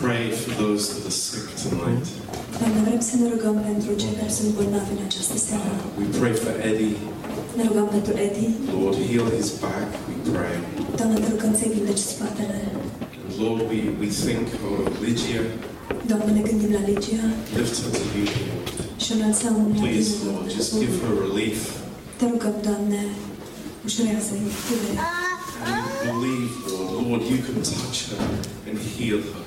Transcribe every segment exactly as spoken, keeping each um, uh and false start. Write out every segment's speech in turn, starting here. pray for those that are sick tonight. Doamne, vrem să ne rugăm pentru cei care sunt bolnavi în această seară. We pray for Eddie. Ne rugăm pentru Eddie. Lord, heal his back, we pray. Doamne, te rugăm să-i vindeci spatele. Lord, we, we think of Lygia. Doamne, ne gândim la Lygia. Lift her to you, Lord. Și o înălțăm la tine. Please, Lord, just give her relief. Te rugăm, Doamne, ușurează-i puterea. And believe, Lord, you can touch her and heal her.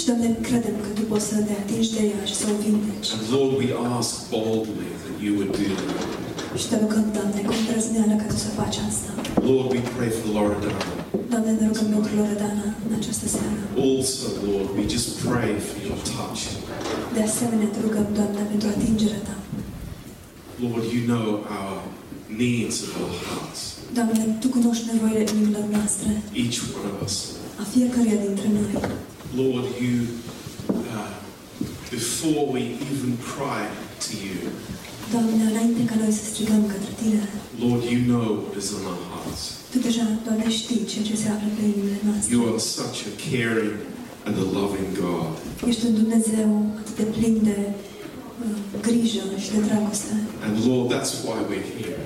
Și, Doamne, credem că Tu poți să ne atingi de ea și să o vindeci. And Lord, we ask boldly that you would do that. Și te rugăm, Doamne, cu îndrăzneală ca Tu să faci asta. Lord, we pray for Loredana. Doamne, ne rugăm pentru Loredana în această seară. Also, Lord, we just pray for your touch. De asemenea, te rugăm, Doamne, pentru atingerea Ta. Lord, you know our needs of our hearts. Doamne, Tu cunoști nevoile inimilor noastre. Each one of us. A fiecare dintre noi. Lord, you, uh, before we even cry to you, Doamne, înainte ca noi să strigăm către Tine, Lord, you know what is on our hearts. Tu deja, Doamne, știi ceea ce se află pe inimile noastre. You are such a caring and a loving God. Ești un Dumnezeu atât de plin de uh, grijă și de dragoste. And Lord, that's why we're here.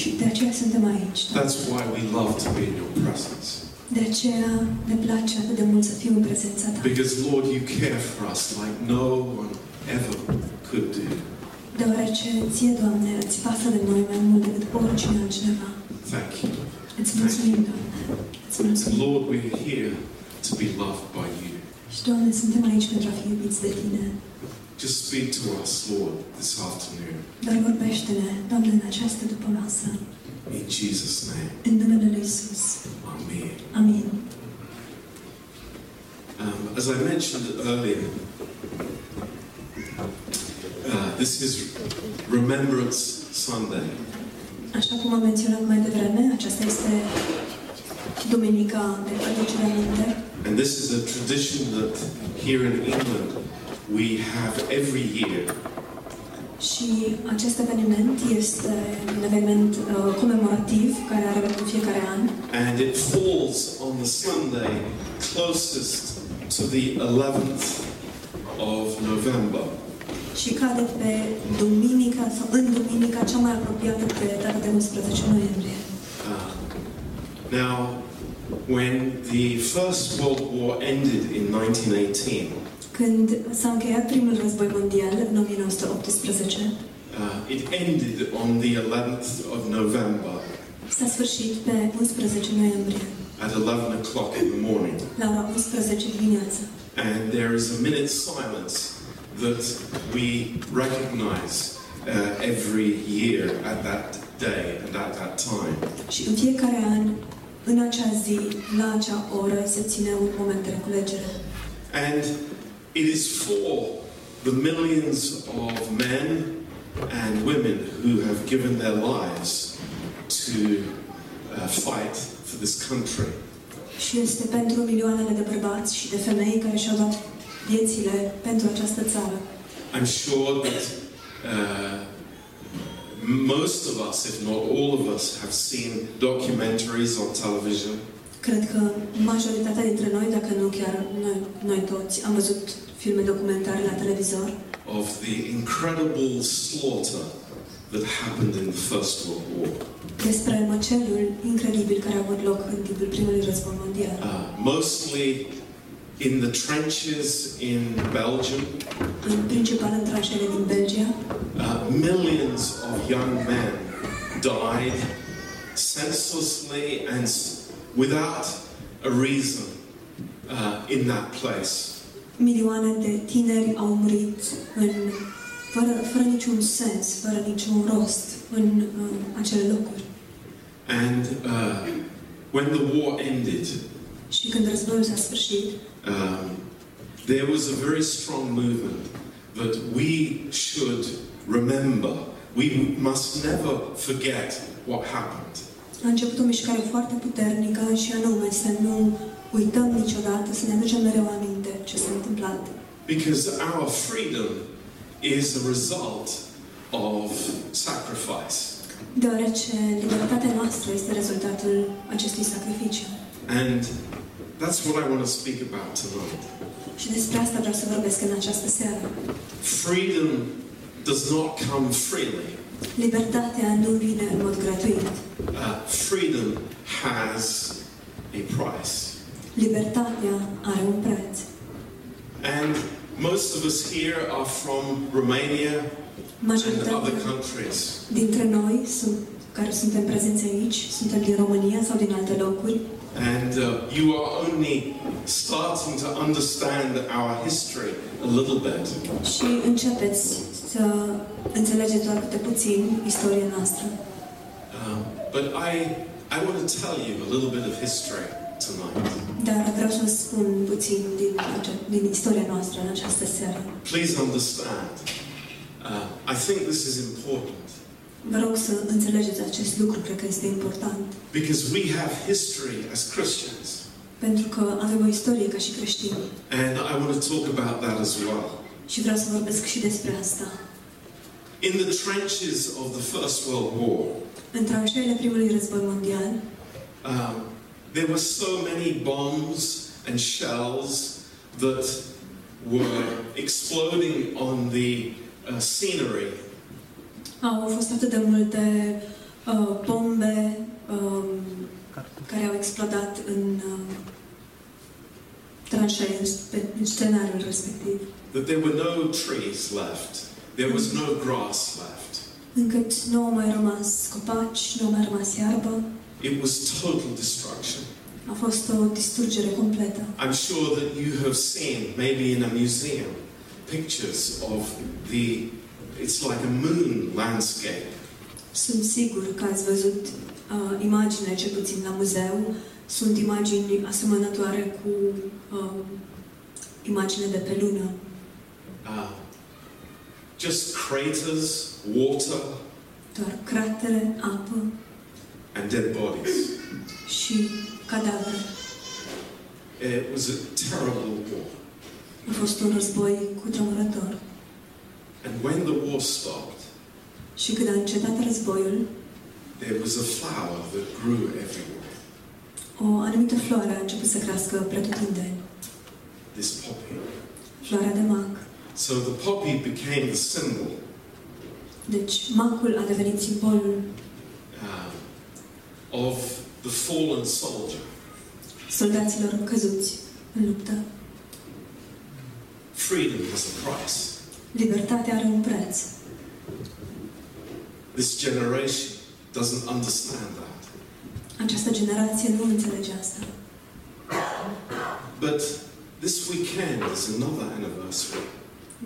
Și de aceea suntem aici. That's why we love to be in your presence. De aceea ne place atât de mult să fim în prezența Ta. Because Lord, you care for us like no one ever could do. Deoarece Ție, Doamne, îți pasă de noi mai mult decât oricine altcineva. Thank you. Îți mulțumim, Doamne. Îți mulțumim. Lord, we are here to be loved by you. Și, Doamne, suntem aici pentru a fi iubiți de Tine. Just speak to us, Lord, this afternoon. Doar vorbește-ne, Doamne, în această după-masă. In Jesus' name. În numele lui Iisus. Amen. Amen. Um, as I mentioned earlier, uh, this is Remembrance Sunday. Așa cum am menționat mai devreme, aceasta este Duminica de Aducere Aminte. And this is a tradition that here in England we have every year. Și acest eveniment este un eveniment uh, comemorativ care are loc în fiecare an. And it falls on the Sunday closest to the eleventh of November. Și cade pe duminica sau în duminica cea mai apropiată pe data de unsprezece noiembrie. Uh, now, when the First World War ended in nineteen eighteen. Când s-a încheiat primul război mondial în o mie nouă sute optsprezece. Uh, it ended on the eleventh of November. S-a sfârșit pe unsprezece noiembrie. At eleven o'clock in the morning. La ora unsprezece dimineața. And there is a minute's silence that we recognize uh, every year at that day and at that time. Și în fiecare an, în acea zi, la acea oră, se ține un moment de reculegere. And it is for the millions of men and women who have given their lives to uh, fight for this country. Și este pentru milioanele de bărbați și de femei care și-au dat viețile pentru această țară. I'm sure that uh, most of us, if not all of us, have seen documentaries on television. Cred că majoritatea dintre noi, dacă nu chiar noi, noi toți, am văzut filme documentare la televizor. Of the incredible slaughter that happened in the First World War. Despre măcelul incredibil care a avut loc în timpul primului război mondial. Uh, mostly in the trenches in Belgium. În principal în tranșele din Belgia. Uh, millions of young men died senselessly and without a reason uh, in that place. Milioane de tineri au murit în fără, fără niciun sens, fără niciun rost în acele locuri. And uh, when the war ended, și când războiul s-a sfârșit, um, there was a very strong movement that we should remember. We must never forget what happened. A început o mișcare foarte puternică și anume să nu uităm niciodată, să ne aducem mereu aminte ce s-a întâmplat. Because our freedom is a result of sacrifice. Deoarece libertatea noastră este rezultatul acestui sacrificiu. And That's what I want to speak about tonight. Și despre asta vreau să vorbesc în această seară. Freedom does not come freely. Libertatea nu vine în mod gratuit. Uh, freedom has a price. Libertatea are un preț. And most of us here are from Romania and other countries. Dintre noi sunt care suntem prezenți aici, suntem din România sau din alte locuri. And uh, you are only starting to understand our history a little bit. Și începeți să înțelegeți doar câte puțin istoria noastră. But I I want to tell you a little bit of history tonight. Dar vreau să spun puțin din din istoria noastră în această seară. Please understand. Uh, I think this is important. Vă rog să înțelegeți acest lucru, cred că este important. Because we have history as Christians. Pentru că avem o istorie ca și creștini. And I want to talk about that as well. Și vreau să vorbesc și despre asta. In the trenches of the First World War. În tranșeile primului război mondial. Um, there were so many bombs and shells that were exploding on the uh, scenery. Au fost atât de multe uh, bombe uh, care au explodat în uh, tranșee, în scenariul respectiv. That there were no trees left. There was no grass left. Încât nu au mai rămas copaci, nu au mai rămas iarbă. It was total destruction. A fost o distrugere completă. I'm sure that you have seen, maybe in a museum, pictures of the It's like a moon landscape. Sunt sigur că ați văzut uh, imagini, cel puțin la muzeu, sunt imagini asemănătoare cu uh, imagini de pe lună. Uh, just craters, water. Doar cratere, apă. And dead bodies. Și cadavre. It was a terrible war. A fost un război cutremurător. And when the war stopped, și când a încetat războiul, there was a flower that grew everywhere. O anumită floare a început să crească pretutindeni. This poppy. Floarea de mac. So the poppy became the symbol. Deci macul a devenit simbolul uh, of the fallen soldier. Soldaților căzuți în luptă. Freedom has a price. Libertatea are un preț. This generation doesn't understand that. Această generație nu înțelege asta. But this weekend is another anniversary.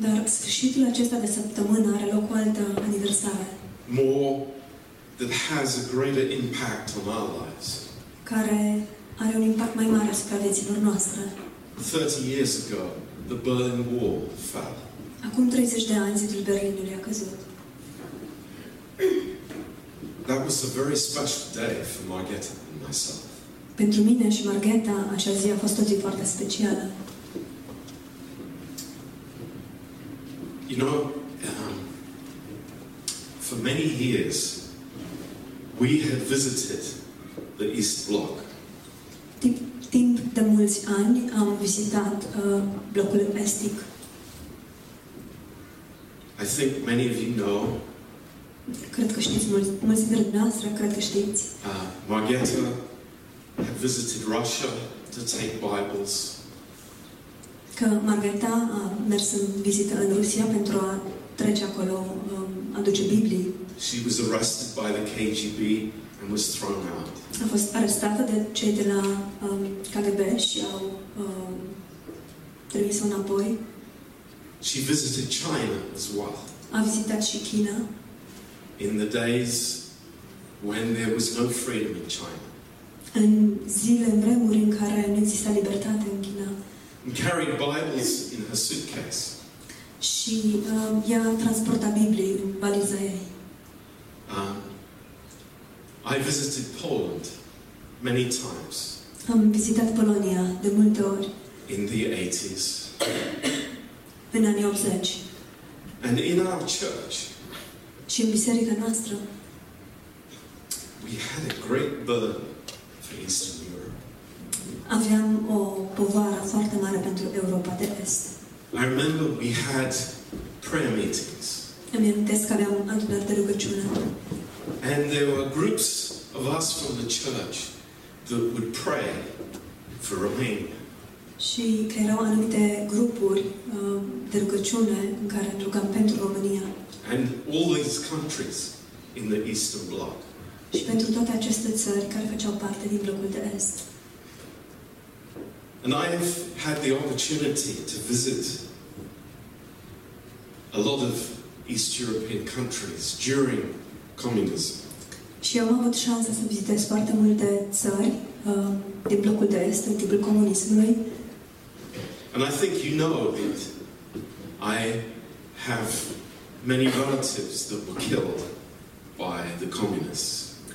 Dar sfârșitul acesta de săptămână are loc o altă aniversare. More that has a greater impact on our lives. Care are un impact mai mare asupra vieților noastre. thirty years ago, the Berlin Wall fell. Acum treizeci de ani, zidul Berlinului a căzut. That was a very special day for Margareta and myself. Pentru mine și Margareta, acea zi a fost o zi foarte specială. You know, um, for many years we had visited the East Bloc. Timp, timp de mulți ani am vizitat uh, blocul estic. I think many of you know. Cred că știți mulți, mulți dintre dumneavoastră, cred că știți. Uh, Margareta had visited Russia to take Bibles. Că Margareta a mers în vizită în Rusia pentru a trece acolo, um, aduce Biblii. She was arrested by the K G B and was thrown out. A fost arestată de cei de la um, K G B și au um, trimis-o înapoi. She visited China as well. A vizitat și China. In the days when there was no freedom in China. În zile, în vremuri în care nu exista libertate în China. And carried Bibles in her suitcase. Și uh, ea transporta Biblii în valiza ei. Um, I visited Poland many times. Am vizitat Polonia de multe ori. In the eighties. În anii optzeci. And in our church, și în biserica noastră, we had a great burden for Eastern Europe. aveam o povară foarte mare pentru Europa de Est. I remember we had prayer meetings. Îmi amintesc că aveam adunări de rugăciune. And there were groups of us from the church that would pray for Romania. Și că erau anumite grupuri uh, de rugăciune în care rugam pentru România. And all these countries in the Eastern Bloc. Și pentru toate aceste țări care făceau parte din blocul de Est. And I've had the opportunity to visit a lot of East European countries during communism. Și eu am avut șansa să vizitez foarte multe țări uh, din blocul de Est, în timpul comunismului. And I think you know that I have many relatives that were killed by the communists.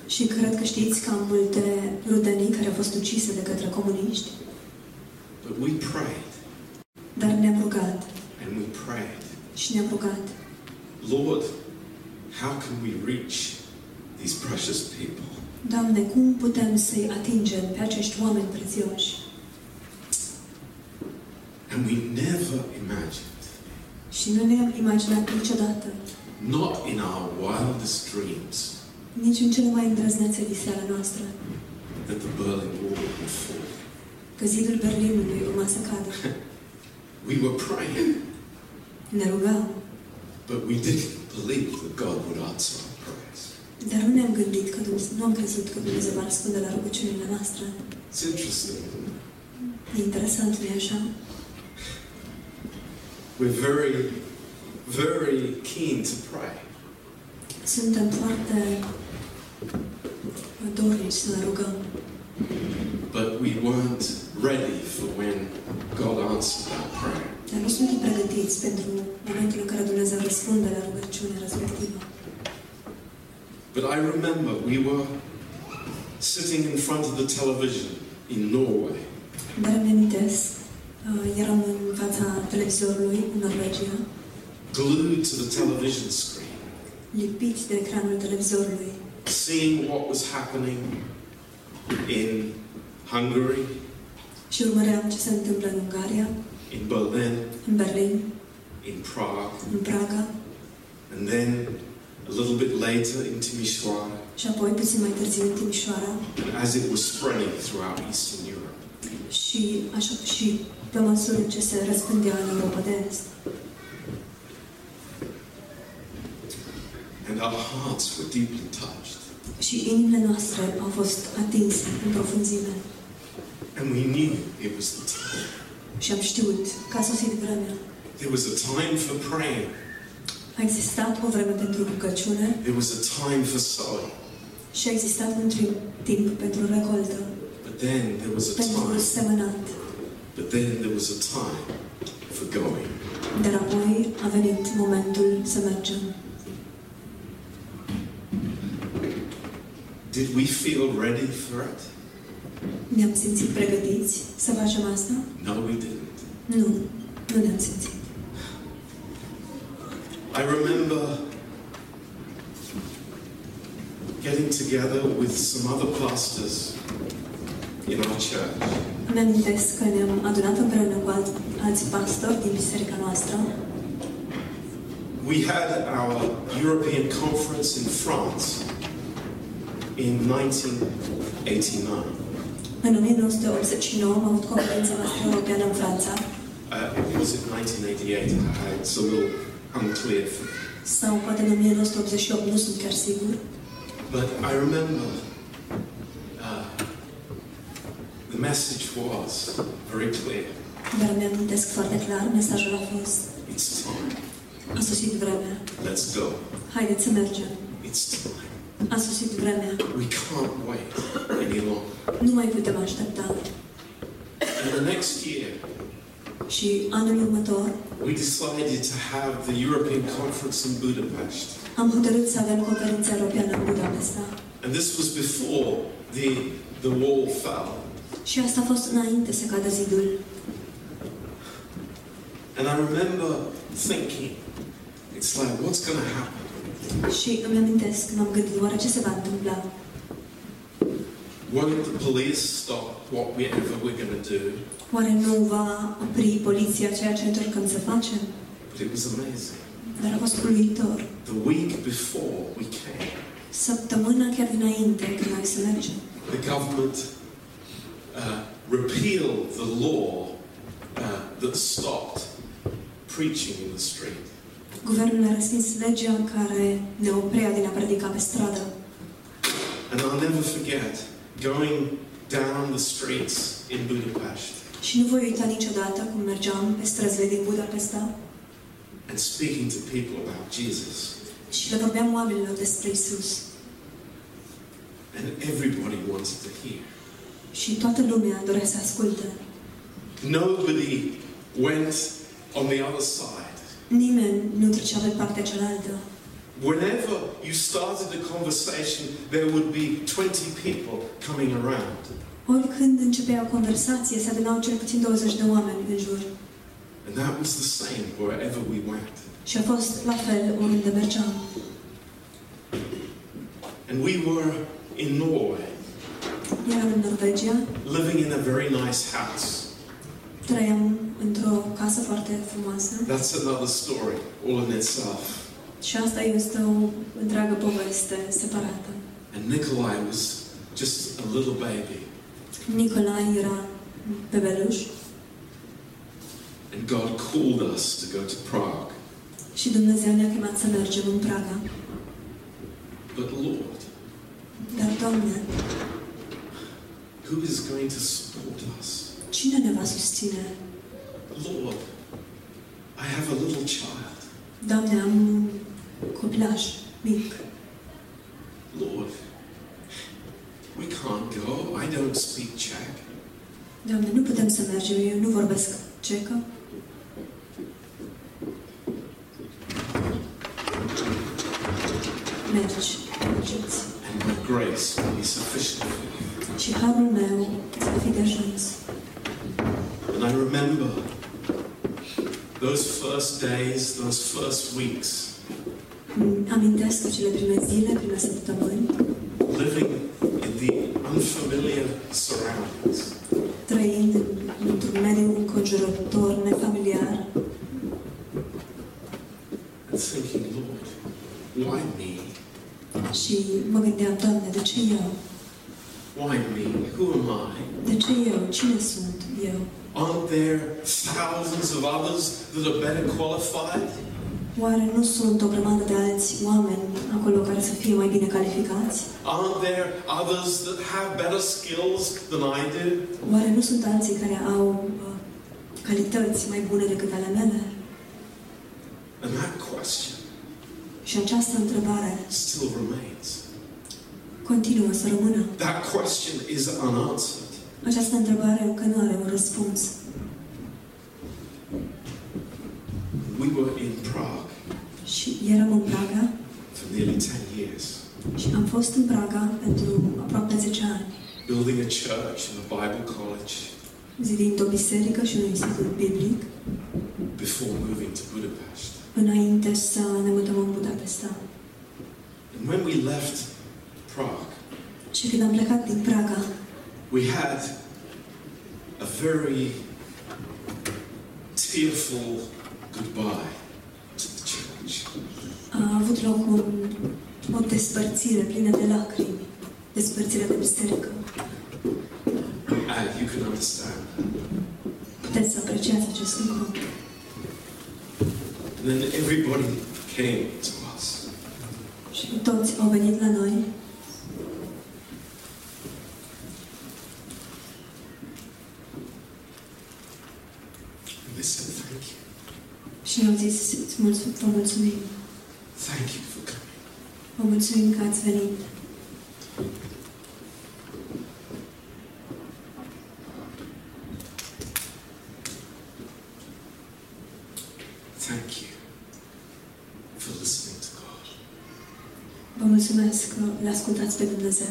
Și cred că știți că am multe rudenii care au fost ucise de către comuniști. But we prayed. Dar ne-am rugat. And we prayed. Și ne-am rugat. Lord, how can we reach these precious people? Doamne, cum putem să-i atingem pe acești oameni prețioși? And we never imagined. Și nu ne-am imaginat niciodată. Not in our wildest dreams. Nici în cele mai îndrăznețe visele noastre. That the Berlin Wall would fall. Că zidul Berlinului urma să cadă. We were praying. Ne rugam. But we didn't believe that God would answer our prayers. Dar nu ne-am gândit că nu am crezut că Dumnezeu va răspunde la rugăciunile noastre. It's interesting. E interesant, nu-i așa? We're very, very keen to pray. Suntem foarte dornici să ne rugăm. But we weren't ready for when God answered our prayer. Dar nu suntem pregătiți pentru momentul în care Dumnezeu răspunde la rugăciunea respectivă. But I remember we were sitting in front of the television in Norway. Dar îmi amintesc, eram în fața televizorului în Norvegia. Glued to the television screen. Lipiți de ecranul televizorului. Seeing what was happening in Hungary. Și urmăream ce se întâmplă în Ungaria. In Berlin. În Berlin. In Prague. În Praga. And then a little bit later in Timișoara. Și apoi puțin mai târziu în Timișoara. And as it was spreading throughout Eastern Europe. Și așa și pe măsură ce se răspândea în Europa de Est. And our hearts were deeply touched. Și inimile noastre au fost atinse în profunzime. And we knew it was the time. Și am știut că a sosit vremea. There was a time for praying. A existat o vreme pentru rugăciune. There was a time for sowing. Și a existat un timp pentru recoltă. But then there was a time. Pentru semănat. But then there was a time for going. Dar apoi a venit momentul să mergem. Did we feel ready for it? Ne-am simțit pregătiți să facem asta? No, we didn't. Nu, nu ne-am simțit. I remember getting together with some other pastors in our church. Îmi amintesc că ne-am adunat împreună cu alți, alți pastori din biserica noastră. We had our European conference in France. In nineteen eighty-nine. În nouăsprezece optzeci și nouă am avut conferința noastră europeană în Franța. It was in nineteen eighty-eight. It's a little unclear. Sau poate în nouăsprezece optzeci și opt, nu sunt chiar sigur. But I remember uh, the message was very clear. Dar mi-am amintesc foarte clar, mesajul a fost. It's time. A sosit vremea. Let's go. Haideți să mergem. It's time. A sosit vremea. We can't wait any longer. Nu mai putem aștepta. And the next year, și anul următor, we decided to have the European Conference in Budapest. Am hotărât să avem conferința europeană în Budapesta. And this was before the the wall fell. Și asta a fost înainte să cadă zidul. And I remember thinking, it's like, what's going to happen? Și îmi amintesc, m-am gândit, oare ce se va întâmpla? Won't police stop whatever we're going to do? Oare nu va opri poliția ceea ce încercăm să facem? But it was amazing. Dar a fost uluitor. The week before we came. Săptămâna chiar dinainte când noi să mergem. The government uh, repealed the law uh, that stopped preaching in the street. Guvernul a respins legea care ne oprea din a predica pe stradă. And I'll never forget going down the streets in Budapest. Și nu voi uita niciodată cum mergeam pe străzile din Budapesta. And speaking to people about Jesus. Și le vorbeam oamenilor despre Isus. And everybody wants to hear. Și toată lumea dorea să asculte. Nobody went on the other side. Nimeni nu trecea pe partea cealaltă. Whenever you started a conversation, there would be twenty people coming around. Oricând începea o conversație, se adunau cel puțin douăzeci de oameni în jur. And that was the same wherever we went. Și a fost la fel oriunde mergeam. And we were in Norway. Eram în Norvegia. Living in a very nice house. Trăiam într-o casă foarte frumoasă. That's another story, all in itself. Și asta este o întreagă poveste separată. And Nikolai was just a little baby. Nikolai era bebeluș. And God called us to go to Prague. Și Dumnezeu ne-a chemat să mergem în Praga. But Lord, dar Doamne, who is going to support us? Cine ne va susține? Lord, I have a little child. Doamne, am un copilaș mic. Lord, we can't go. I don't speak Czech. Doamne, nu putem să mergem. Eu nu vorbesc cecă. Mergi, mergeți. And my grace will be sufficient for you. Și harul meu va fi de ajuns. And I remember those first days, those first weeks. Amintesc cele prime zile, prime săptămâni. Living in the unfamiliar surroundings. Trăind într-un mediu înconjurător, nefamiliar. And thinking, Lord, why me? Și mă gândeam, Doamne, de ce eu? Why me? Who am I? De ce eu? Cine sunt eu? Aren't there thousands of others that are better qualified? Oare nu sunt o grămadă de alți oameni acolo care să fie mai bine calificați? Aren't there others that have better skills than I do? Oare nu sunt alții care au calități mai bune decât ale mele? And that question și această întrebare still remains. Continuă să rămână. That question is unanswered. Această întrebare încă nu are un răspuns. We were in Prague. Și eram în Praga. For nearly ten years. Și am fost în Praga pentru aproape zece ani. Building a church and a Bible college. Zidind o biserică și un institut biblic. Before moving to Budapest. Înainte să ne mutăm în Budapesta. And when we left Prague. Și când am plecat din Praga. We had a very tearful goodbye to the church. A avut loc o despărțire plină de lacrimi, despărțirea de biserică. And you can understand. Puteți să apreciați acest lucru. And then everybody came to us. Și toți au venit la noi. Și ne-au zis, vă mulțumim. Vă mulțumim că ați venit. Vă mulțumesc că l-ascultați pe Dumnezeu.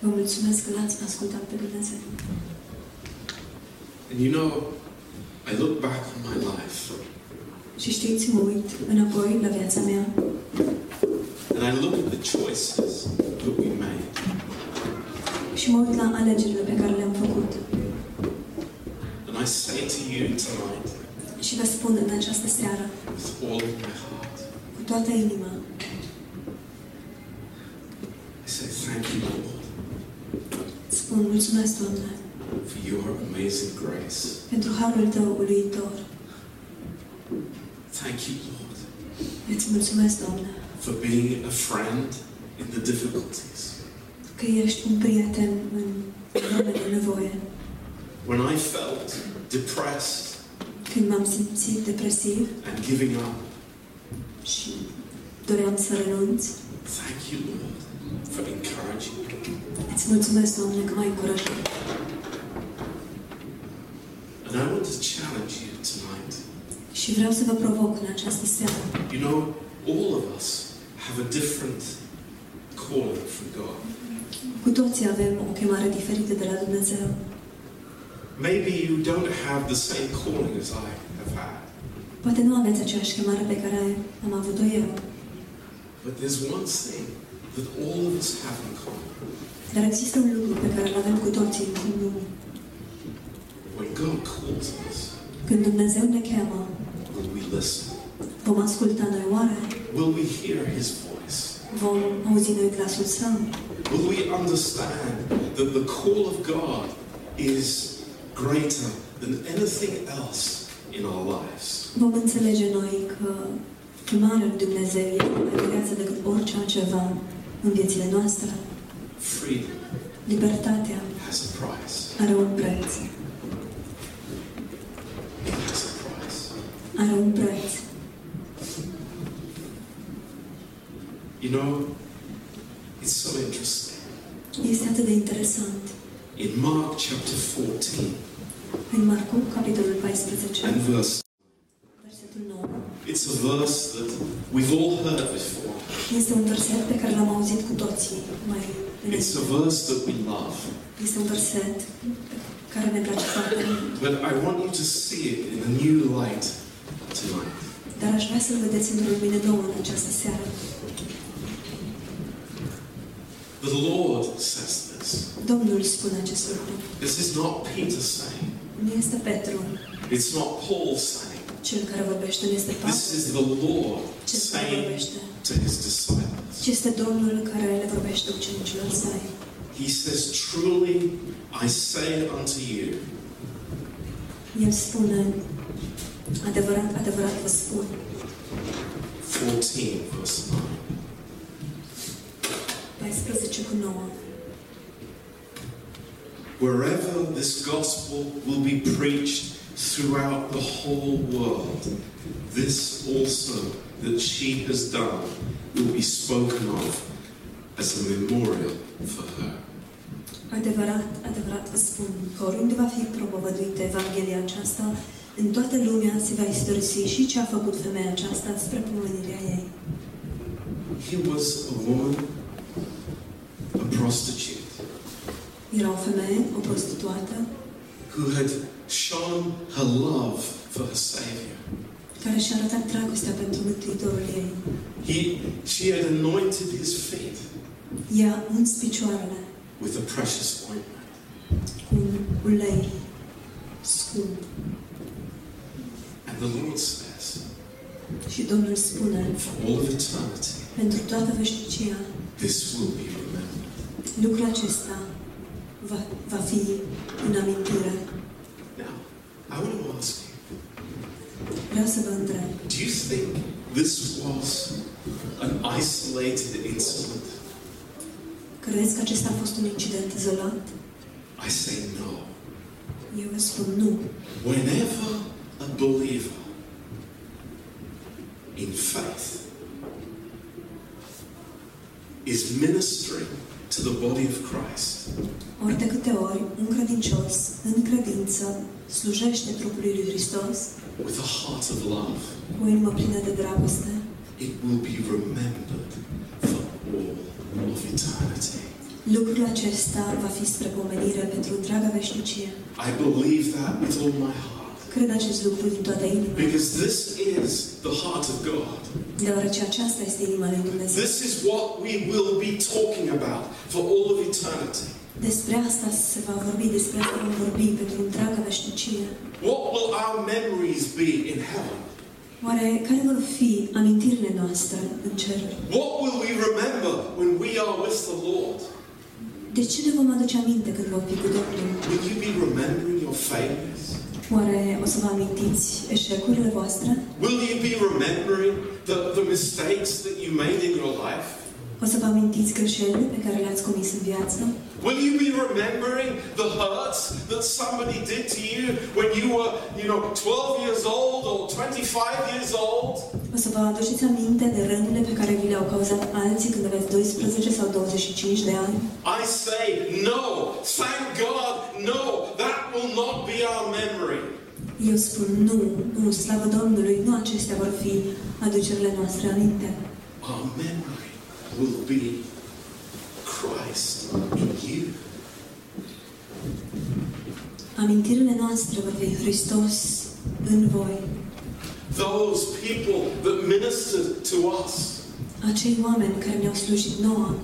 Vă mulțumesc că l-ați ascultat pe Dumnezeu. And you know, I look back on my life. Și știți, mă uit înapoi la viața mea. And I look at the choices that we made. și mă uit la alegerile pe care le-am făcut. And I say to you tonight, și vă spun în această seară, with all my heart, cu toată inima, I say thank you, Lord, spun mulțumesc, Doamne, for your amazing grace, pentru harul tău uluitor. Thank you, Lord, îți mulțumesc, Doamne, for being a friend in the difficulties. Că ești un prieten în vremea de nevoie. When I felt depressed, când m-am simțit depresiv, and giving up, și doream să renunț, thank you, Lord, for encouraging me. Îți mulțumesc, Doamne, că m-ai încurajat. And I want to challenge you tonight. Și vreau să vă provoc în această seară. You know, all of us have a different calling from God. Cu toții avem o chemare diferită de la Dumnezeu. Maybe you don't have the same calling as I have had. Poate nu aveți aceeași chemare pe care am avut-o eu. But there's one thing that all of us have in common. Dar există un lucru pe care îl avem cu toții în comun. When God calls us, când Dumnezeu ne cheamă, will we listen? Vom asculta noi oare? Will we hear His voice? Vom auzi noi glasul Său? Will we understand that the call of God is greater than anything else in our lives. Vom înțelege noi că chemarea lui Dumnezeu este mai mare decât orice altceva în viețile noastre. Freedom. Libertatea has a price. Are un preț. Has a price. Are un preț. You know, it's so interesting. Este atât de interesant. In Mark chapter fourteen, în Marcu, capitolul paisprezece, and verse, versetul nouă, it's a verse that we've all heard before. Este un verset pe care l-am auzit cu toții mai înainte. It's a verse that we love. Este un verset care ne place foarte mult. But I want you to see it in a new light tonight. Dar aș vrea să-l vedeți într-o lumină nouă în această seară. The Lord says that. Domnul spune acest lucru. This is not Peter saying. Nu este Petru. It's not Paul saying. Cel care vorbește nu este Pavel. This is the Lord saying to his disciples. Este Domnul care le vorbește ucenicilor săi. He says, truly I say unto you. El spune, adevărat, adevărat vă spun. paisprezece, verse nouă. paisprezece cu nouă. Wherever this gospel will be preached throughout the whole world, this also that she has done will be spoken of as a memorial for her. Adevărat, adevărat vă spun că oriunde va fi propovăduită Evanghelia aceasta, în toată lumea se va istorisi și ce a făcut femeia aceasta spre pomenirea ei. He was a woman, a prostitute. Era o femeie, o prostituată, who had shown her love for her Savior. Care și-a arătat dragostea pentru Mântuitorul ei. He, she had anointed his feet. Ea uns picioarele. With a precious ointment. Cu un ulei scump. And the Lord says. Și Domnul spune. For all of eternity. Pentru toată veșnicia. This will be remembered. Lucrul acesta Va, va fi în amintire. Now, I want to ask you. Vreau să vă întreb. Do you think this was an isolated incident? Crezi că acesta a fost un incident izolat? I say no. Eu vă spun nu. Whenever a believer in faith is ministering to the body of Christ. Ori de câte ori un credincios în credință slujește trupului lui Hristos with a heart of love, cu o inimă plină de dragoste, it will be remembered for all of eternity. Lucrul acesta va fi spre pomenire pentru întreaga veșnicie. I believe that with all my heart. Cred acest lucru din toată inima. Because this is the heart of God. Deoarece aceasta este inima lui Dumnezeu. This is what we will be talking about for all of eternity. Despre asta se va vorbi, despre asta vom vorbi pentru întreaga veșnicie. What will our memories be in heaven? Oare care vor fi amintirile noastre în cer? What will we remember when we are with the Lord? De ce ne vom aduce aminte când vom fi cu Domnul? Will you be remembering your failures? Oare o să vă amintiți eșecurile voastre? Will you be remembering the, the mistakes that you made in your life? O să vă amintiți greșelile pe care le-ați comis în viață? Will you be remembering the hurts that somebody did to you when you were, you know, twelve years old or twenty-five years old? O să vă aduceți aminte de rănile pe care vi le-au cauzat alții când aveți doisprezece sau douăzeci și cinci de ani? I say no, thank God, no, that will not be our memory. Eu spun nu, nu, slavă Domnului, nu acestea vor fi aducerile noastre aminte. Our memory will be Christ in you. Amintirile noastre vor fi Hristos în voi. Those people that ministered to us. Acei oameni care ne-au slujit nouă.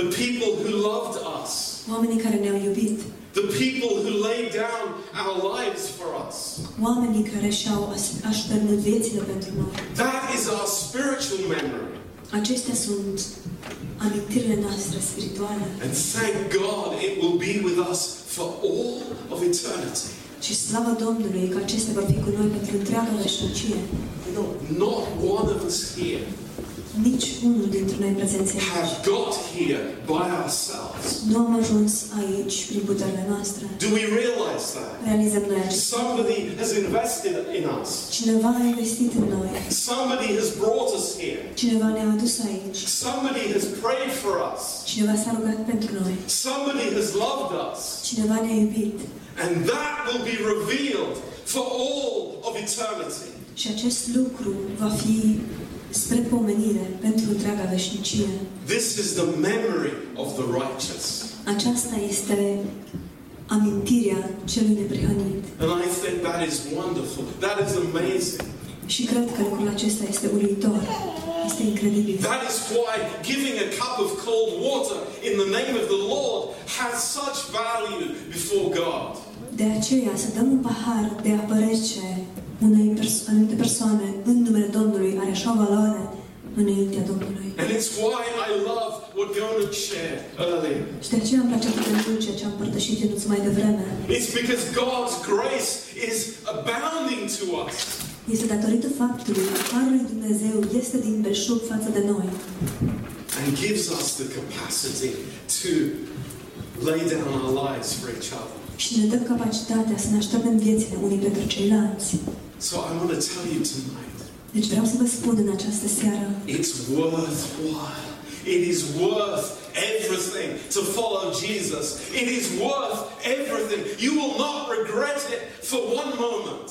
The people who loved us. Oamenii care ne-au iubit. The people who laid down our lives for us. Oamenii care și-au așternut viețile pentru noi. That is our spiritual memory. Acestea sunt amintirile noastre spirituale. And thank God it will be with us for all of eternity. Și slava Domnului că acestea vor fi cu noi pentru întreaga veșnicie. No, not one of us here. Nici unul dintre noi prezenți aici. Have got here by ourselves. Nu am ajuns aici prin puterile noastre. Do we realize that? Realizăm noi acest lucru. Somebody has invested in us. Cineva a investit în noi. Somebody has brought us here. Cineva ne-a adus aici. Somebody has prayed for us. Cineva s-a rugat pentru noi. Somebody has loved us. Cineva ne-a iubit. And that will be revealed for all of eternity. Și acest lucru va fi spre pomenire pentru întreaga veșnicie. This is the memory of the righteous. Aceasta este amintirea celui neprihănit. And I think that is wonderful. That is amazing. Și cred că lucrul acesta este uluitor. Este incredibil. That is why giving a cup of cold water in the name of the Lord has such value before God. De aceea să dăm un pahar de apă rece unei anumite persoane în numele Domnului are așa valoare înaintea Domnului. And it's why I love what Jonah shared earlier. Și de aceea îmi place atât de mult ceea ce am părtășit Ionuț mai devreme. It's because God's grace is abounding to us. Este datorită faptului că harul lui Dumnezeu este din belșug față de noi. And gives us the capacity to lay down our lives for each other. Și ne dăm capacitatea să ne așteptăm viețile unii pentru ceilalți. So I want to tell you tonight. Deci vreau să vă spun în această seară. It's worthwhile. It is worth everything to follow Jesus. It is worth everything. You will not regret it for one moment.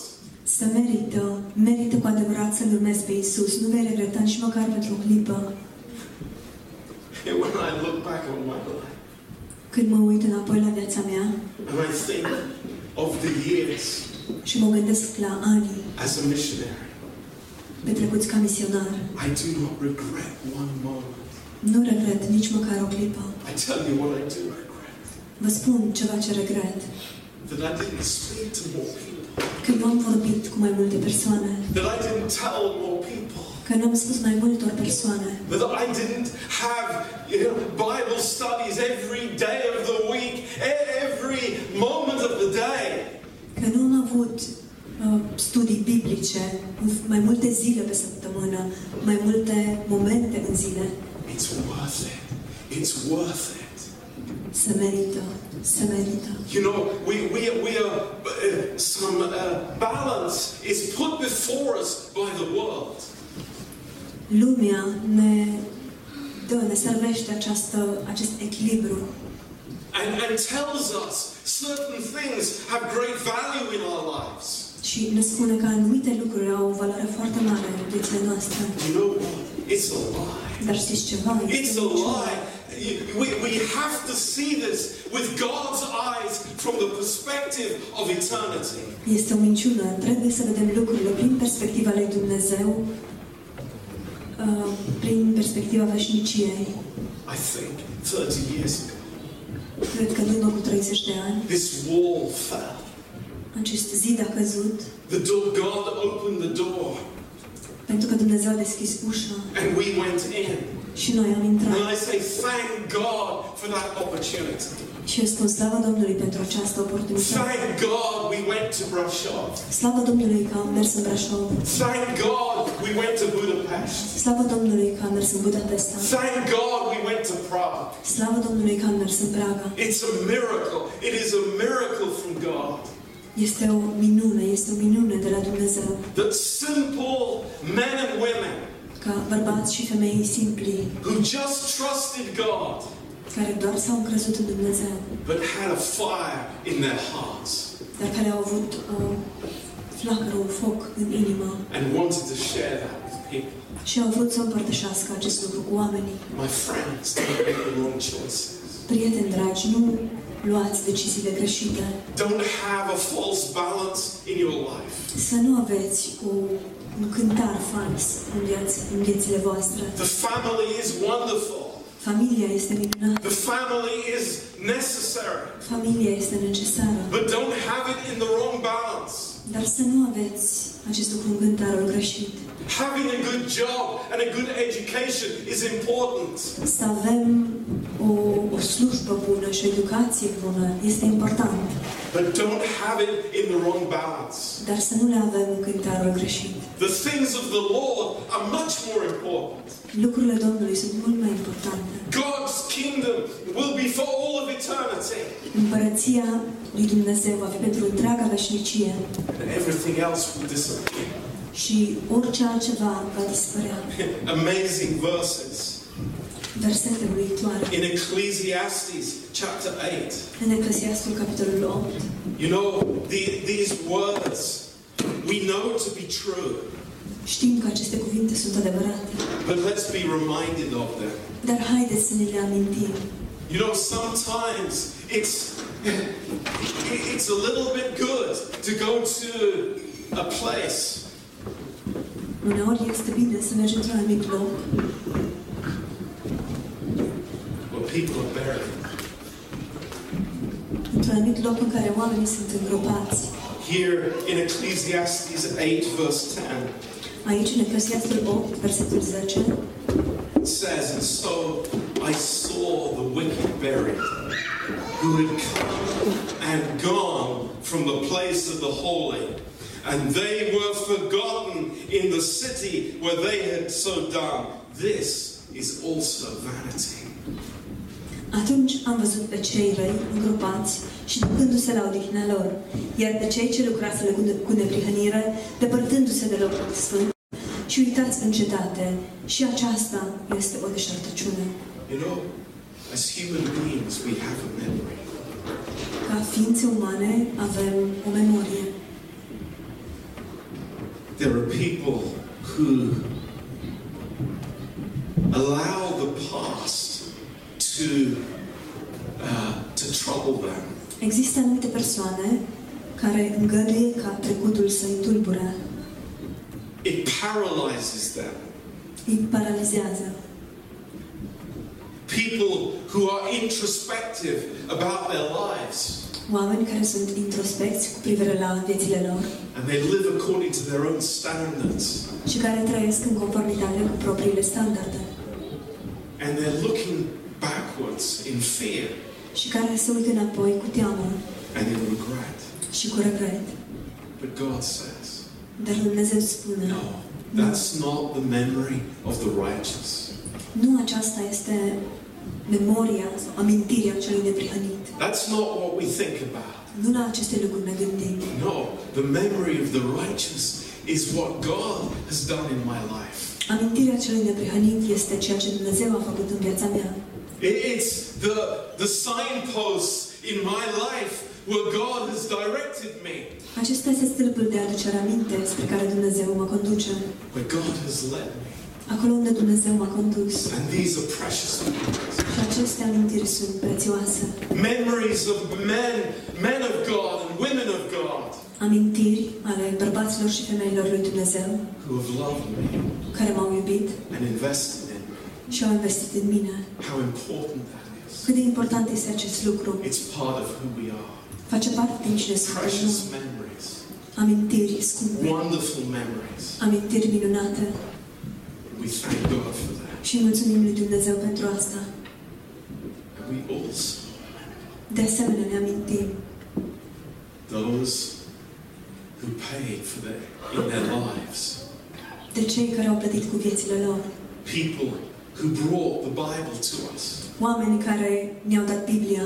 Să merită, merită cu adevărat să-L urmezi pe Iisus. Nu vei regreta nici măcar pentru o clipă. When I look back on my life, când mă uit înapoi la viața mea, and I think of the years, și mă gândesc la anii, as a missionary, petrecuți ca misionar, I do not regret one moment. Nu regret nici măcar o clipă. I tell you what I do regret. Vă spun ceva ce regret. That I didn't speak to more people. Că nu am vorbit cu mai multe persoane. That I didn't tell more people. Că n-am spus mai multor persoane. That I didn't have, you know, Bible studies every day of the week, every moment of the day. Că nu am avut uh, studii biblice mai multe zile pe săptămână, mai multe momente în zile. It's worth it. It's worth it. Se merită. Se merită. You know, we we we are uh, some uh, balance is put before us by the world. Lumea ne dă, ne servește această, acest echilibru. And, and tells us certain things have great value in our lives. Și ne spune că anumite lucruri au o valoare foarte mare în viețile noastre. You know, it's a lie. Dar știți ceva? It's a lie. We, we have to see this with God's eyes from the perspective of eternity. Este o minciună. Trebuie să vedem lucrurile prin perspectiva lui Dumnezeu. Uh, prin perspectiva veșniciei. I think thirty years ago. Cred că în urmă cu treizeci de ani, this wall fell. Acest zid a căzut. The door, God opened the door. Pentru că Dumnezeu a deschis ușa. And we went in. Și noi am intrat. And I say thank God for that opportunity. Și eu spun slavă Domnului pentru această oportunitate. Thank God we went to Brașov. Slavă Domnului că am mers în Brașov. Thank God we went to Budapest. Slavă Domnului că am mers în Budapesta. Thank God we went to Prague. Slavă Domnului că am mers în Praga. It's a miracle. It is a miracle from God. Este o minune, este o minune de la Dumnezeu. The simple men and women. Ca bărbați și femei simpli. Who just trusted God. Care doar s-au încrezut în Dumnezeu. But had a fire in their hearts. Dar care au avut o flacără, un foc în inimă. And wanted to share that with people. Și au vrut să împărtășească acest lucru cu oamenii. My friends, don't make the wrong choices. Prieteni dragi, nu luați deciziile greșite. Don't have a false balance in your life. Să nu aveți o un cântar fals în viața, în viețile voastre. The family is wonderful. Familia este minunată. The family is necessary. Familia este necesară. But don't have it in the wrong balance. Dar să nu aveți acest lucru în gândarul greșit. Having a good job and a good education is important. Să avem o, o slujbă bună și o educație bună este important. But don't have it in the wrong balance. Dar să nu le avem în gândarul greșit. The things of the Lord are much more important. Lucrurile Domnului sunt mult mai importante. God's kingdom will be for all of eternity. Împărăția lui Dumnezeu va fi pentru întreaga veșnicie. And everything else will disappear. Și orice altceva va dispărea. Amazing verses. Versete uitoare. In Ecclesiastes chapter eight. În Eclesiastul capitolul opt. You know, the, these words we know to be true. Știm că aceste cuvinte sunt adevărate. But let's be reminded of them. Dar haideți să ne le amintim. You know, sometimes it's it's a little bit good to go to a place. Uneori este bine să mergi într-un anumit loc. Where people are buried. Într-un anumit loc în care oamenii sunt îngropați. Here in Ecclesiastes eight verse ten. Aici în Eclesiastul opt, versetul zece. It says, and so I saw the wicked buried, who had come and gone from the place of the holy, and they were forgotten in the city where they had so done. This is also vanity. Atunci am văzut pe cei răi îngropați și ducându-se la odihna lor, iar pe cei ce lucraseră cu neprihănire, depărtându-se de locul sfânt și uitați în cetate, și aceasta este o deșertăciune. You know, as human beings we have a memory. Ca ființe umane avem o memorie. There are people who allow the past to uh, to trouble them. Există anumite persoane care îngăduie ca trecutul să-i tulbure. It paralyzes them. Îi paralizează. People who are introspective about their lives. Oameni care sunt introspecți cu privire la viețile lor. And they live according to their own standards. Și care trăiesc în conformitate cu propriile standarde. And they're looking backwards in fear. Și care se uită înapoi cu teamă. And in regret. Și cu regret. But God says. Dar Dumnezeu spune. No, that's not the memory of the righteous. Nu aceasta este memoria sau amintirea celui neprihănit. That's not what we think about. Nu la aceste lucruri ne gândim. No, the memory of the righteous is what God has done in my life. Amintirea celui neprihănit este ceea ce Dumnezeu a făcut în viața mea. It's the the signposts in my life where God has directed me. Acesta este stâlpul de aducere aminte spre care Dumnezeu mă conduce. Where God has led me. Acolo unde Dumnezeu m-a condus. And these are precious memories. Și aceste amintiri sunt prețioase. Memories of men, men of God and women of God. Amintiri ale bărbaților și femeilor lui Dumnezeu. Who have loved me. Care m-au iubit. And invested in me. Și au investit în mine. How important that is. Cât de important este acest lucru. Face parte din cine suntem. Amintiri scumpe. Amintiri minunate. Și mulțumim lui Dumnezeu pentru asta. De asemenea ne amintim de cei care au plătit cu viețile lor. Who brought the Bible to us. Oameni care ne-au dat Biblia.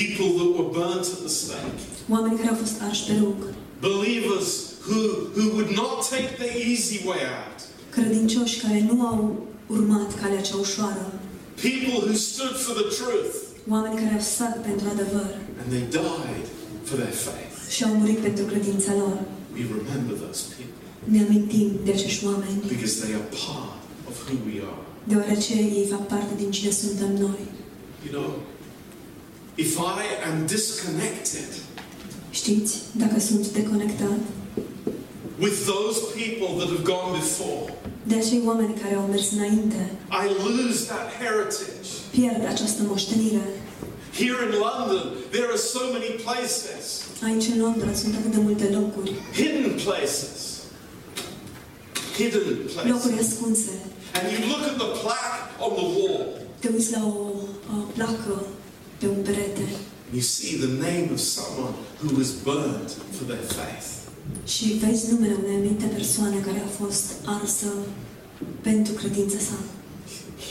People that were burnt at the stake. Oameni care au fost arși pe rug. Believers who who would not take the easy way out. Credincioși care nu au urmat calea cea ușoară. People who stood for the truth. Oameni care au stat pentru adevăr. And they died for their faith. Și au murit pentru credința lor. We remember those people. Ne amintim de acești oameni. Because they are part of who we are. Deoarece ei fac parte din cine suntem noi. You know, if I am disconnected, știți, dacă sunt deconectat, with those people that have gone before, de acei oameni care au mers înainte, I lose that heritage. Pierd această moștenire. Here in London, there are so many places. Aici în Londra sunt atât de multe locuri. Hidden places. Hidden places. Locuri ascunse. And you look at the plaque on the wall. Te uiți la o placă pe un perete. You see the name of someone who was burned for their faith. Și vezi numele unei anumite persoane care a fost arsă pentru credința sa.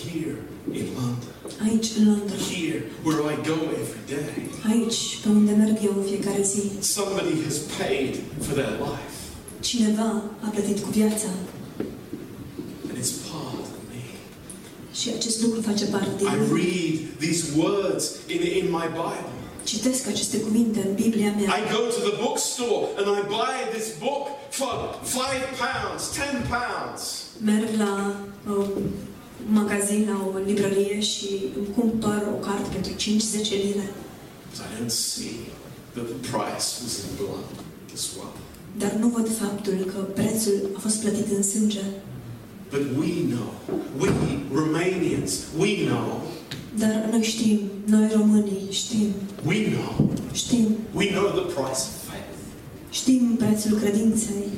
Here in London. Aici în Londra. Here where I go every day. Aici pe unde merg eu în fiecare zi. Somebody has paid for their life. Cineva a plătit cu viața. Și acest lucru face parte din mine. I read these words in in my Bible. Citesc aceste cuvinte în Biblia mea. I go to the bookstore and I buy this book for five pounds, ten pounds. Merg la um, magazin, la o librărie și îmi cumpăr o carte pentru cinci zece lire. But I don't see that the price was in blood as well. Dar nu văd faptul că prețul a fost plătit în sânge. But we know, we Romanians, we know. Dar noi știm, noi românii știm. We know. Știm. We know the price of faith. Știm prețul credinței.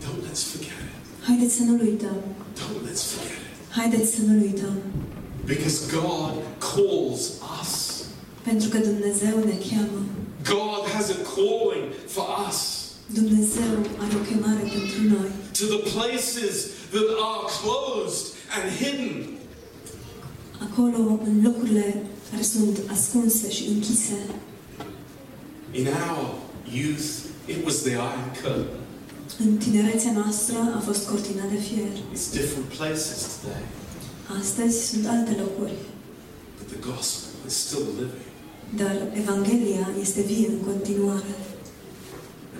Don't let's forget it. Haideți să nu uităm. Don't let's forget it. Haideți să nu uităm. Because God calls us. Pentru că Dumnezeu ne cheamă. God has a calling for us. Dumnezeu are o chemare pentru noi. To the places that are closed and hidden. Acolo, în locurile care sunt ascunse și închise. In our youth, it was the iron curtain. În tinerețea noastră a fost cortina de fier. It's different places today. Astăzi sunt alte locuri. But the gospel is still living. Dar Evanghelia este vie în continuare.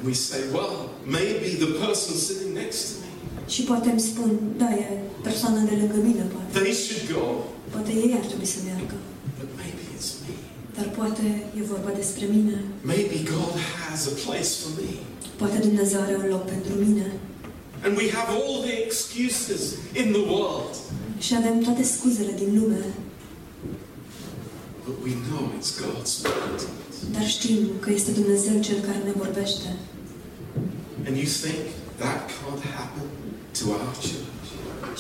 And we say, well, maybe the person sitting next to me. Și poate îmi spun, da, e persoana de lângă mine, poate. They should go. Poate ei ar trebui să meargă. But maybe it's me. Dar poate e vorba despre mine. Maybe God has a place for me. Poate Dumnezeu are un loc pentru mine. And we have all the excuses in the world. Și avem toate scuzele din lume. But we know it's God's word. Dar știm că este Dumnezeu cel care ne vorbește. And you think that can't happen to our church?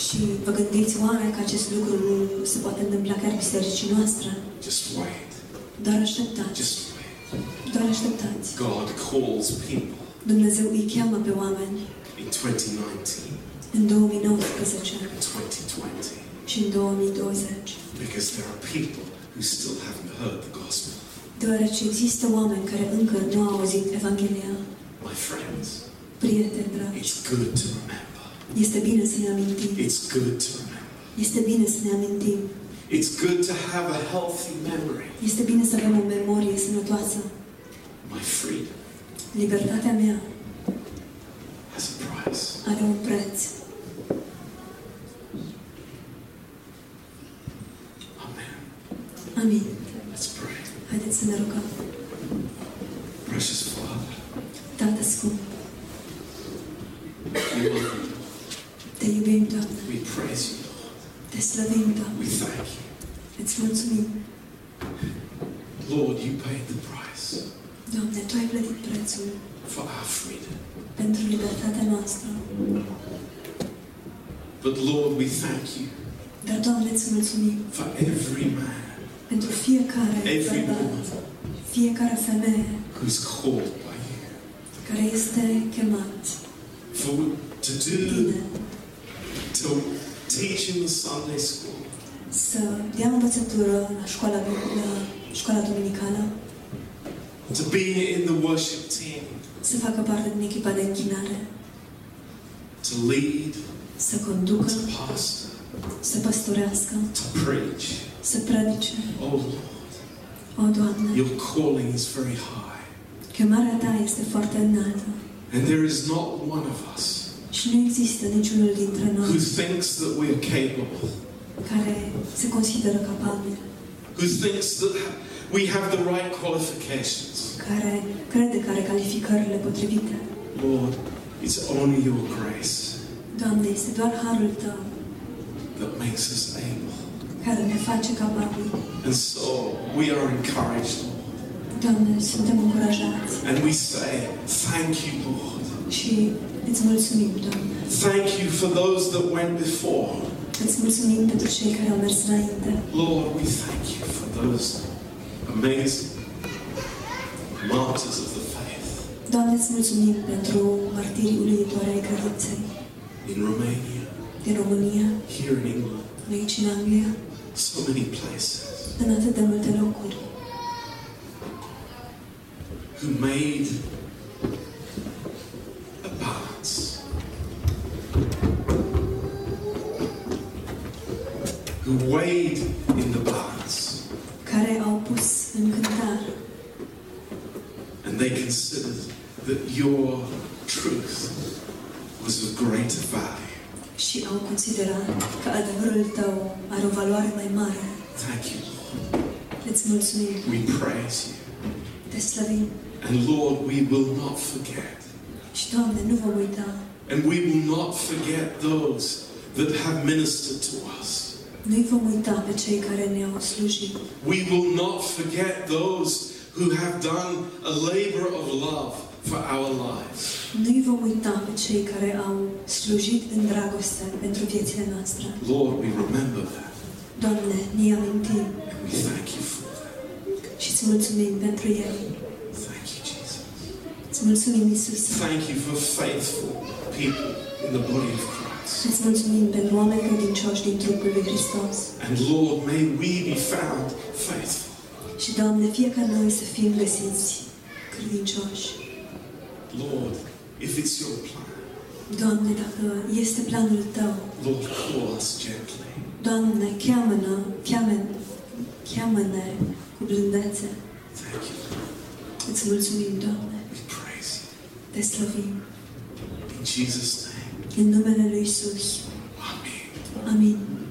Și vă gândiți oare că acest lucru nu se poate întâmpla chiar bisericii noastre? Just wait. Doar așteptați. Just wait. Doar așteptați. God calls people. Dumnezeu îi cheamă pe oameni. In două mii nouăsprezece. În două mii nouăsprezece. In două mii douăzeci. Și în două mii douăzeci. Because there are people who still haven't heard the gospel. Deoarece există oameni care încă nu au auzit Evanghelia. My friends, prieteni dragi, it's good to remember. Este bine să ne amintim. It's good to remember. Este bine să ne amintim. It's good to have a healthy memory. Este bine să avem o memorie sănătoasă. My freedom, libertatea mea, has a price. Are un preț. Amen. Amin. Let's pray. Haideți să ne rugăm. Precious Father. Tată scump. We love you. Te iubim, Doamne. We praise you, Lord. Te slăvim, Doamne. We thank you. Îți mulțumim. Lord, you paid the price. Doamne, tu ai plătit prețul. For our freedom. Pentru libertatea noastră. But Lord, we thank you. Dar Doamne, îți mulțumim. For every man. Pentru fiecare bărbat, fiecare femeie. Who's called by you. Care este chemat. For to do. To teach in the Sunday school. Să dea învățătură la școala, la școala duminicală. To be in the worship team. Să facă parte din echipa de închinare. To lead. Să conducă. To pastor. Să păstorească. To preach. Să predice. Oh Lord. O Doamne. Your calling is very high. Chemarea ta este foarte înaltă. And there is not one of us. Și nu există niciunul dintre noi. Who thinks that we are capable. Care se consideră capabil. Who thinks that we have the right qualifications. Care crede că are calificările potrivite. Lord, it's only your grace. Doamne, este doar harul tău. That makes us able. Care ne face capabili. And so we are encouraged. Doamne, suntem încurajați. And we say, thank you, Lord. Și îți mulțumim, Doamne. Thank you for those that went before. Îți mulțumim pentru cei care au mers înainte. Lord, we thank you for those amazing martyrs of the faith. Doamne, îți mulțumim pentru martirii uluitoare ai credinței. In Romania. Din România. Here in England. Aici în Anglia. So many places. În atât de multe locuri. Who made a balance. Who weighed in the balance. Care au pus în cântare. And they considered that your truth was of greater value. Și au considerat că adevărul tău are o valoare mai mare. Thank you, Lord. Îți mulțumim. We praise you. Te slăvim. And Lord, we will not forget. Și Doamne, nu vom uita. And we will not forget those that have ministered to us. Noi vom uita pe cei care ne-au slujit. We will not forget those who have done a labor of love for our lives. Noi vom uita pe cei care au slujit în dragoste pentru viețile noastre. Lord, we remember that. Doamne, ne amintim. We thank you for that. Și îți mulțumim pentru el. Thank you, Jesus. Îți mulțumim, Iisus. Thank you for faithful people in the body of Christ. Îți mulțumim pentru oameni credincioși din trupul lui Hristos. And Lord, may we be found faithful. Și Doamne, fie ca noi să fim găsiți credincioși. Lord, if it's your plan. Doamne, dacă este planul tău. Lord, call us gently. Doamne, cheamă-ne, cheamă-ne, cheamă-ne cu blândețe. Thank you. Îți mulțumim, Doamne. We praise you. Te slăvim. In Jesus' name. În numele lui Iisus. Amin. Amin.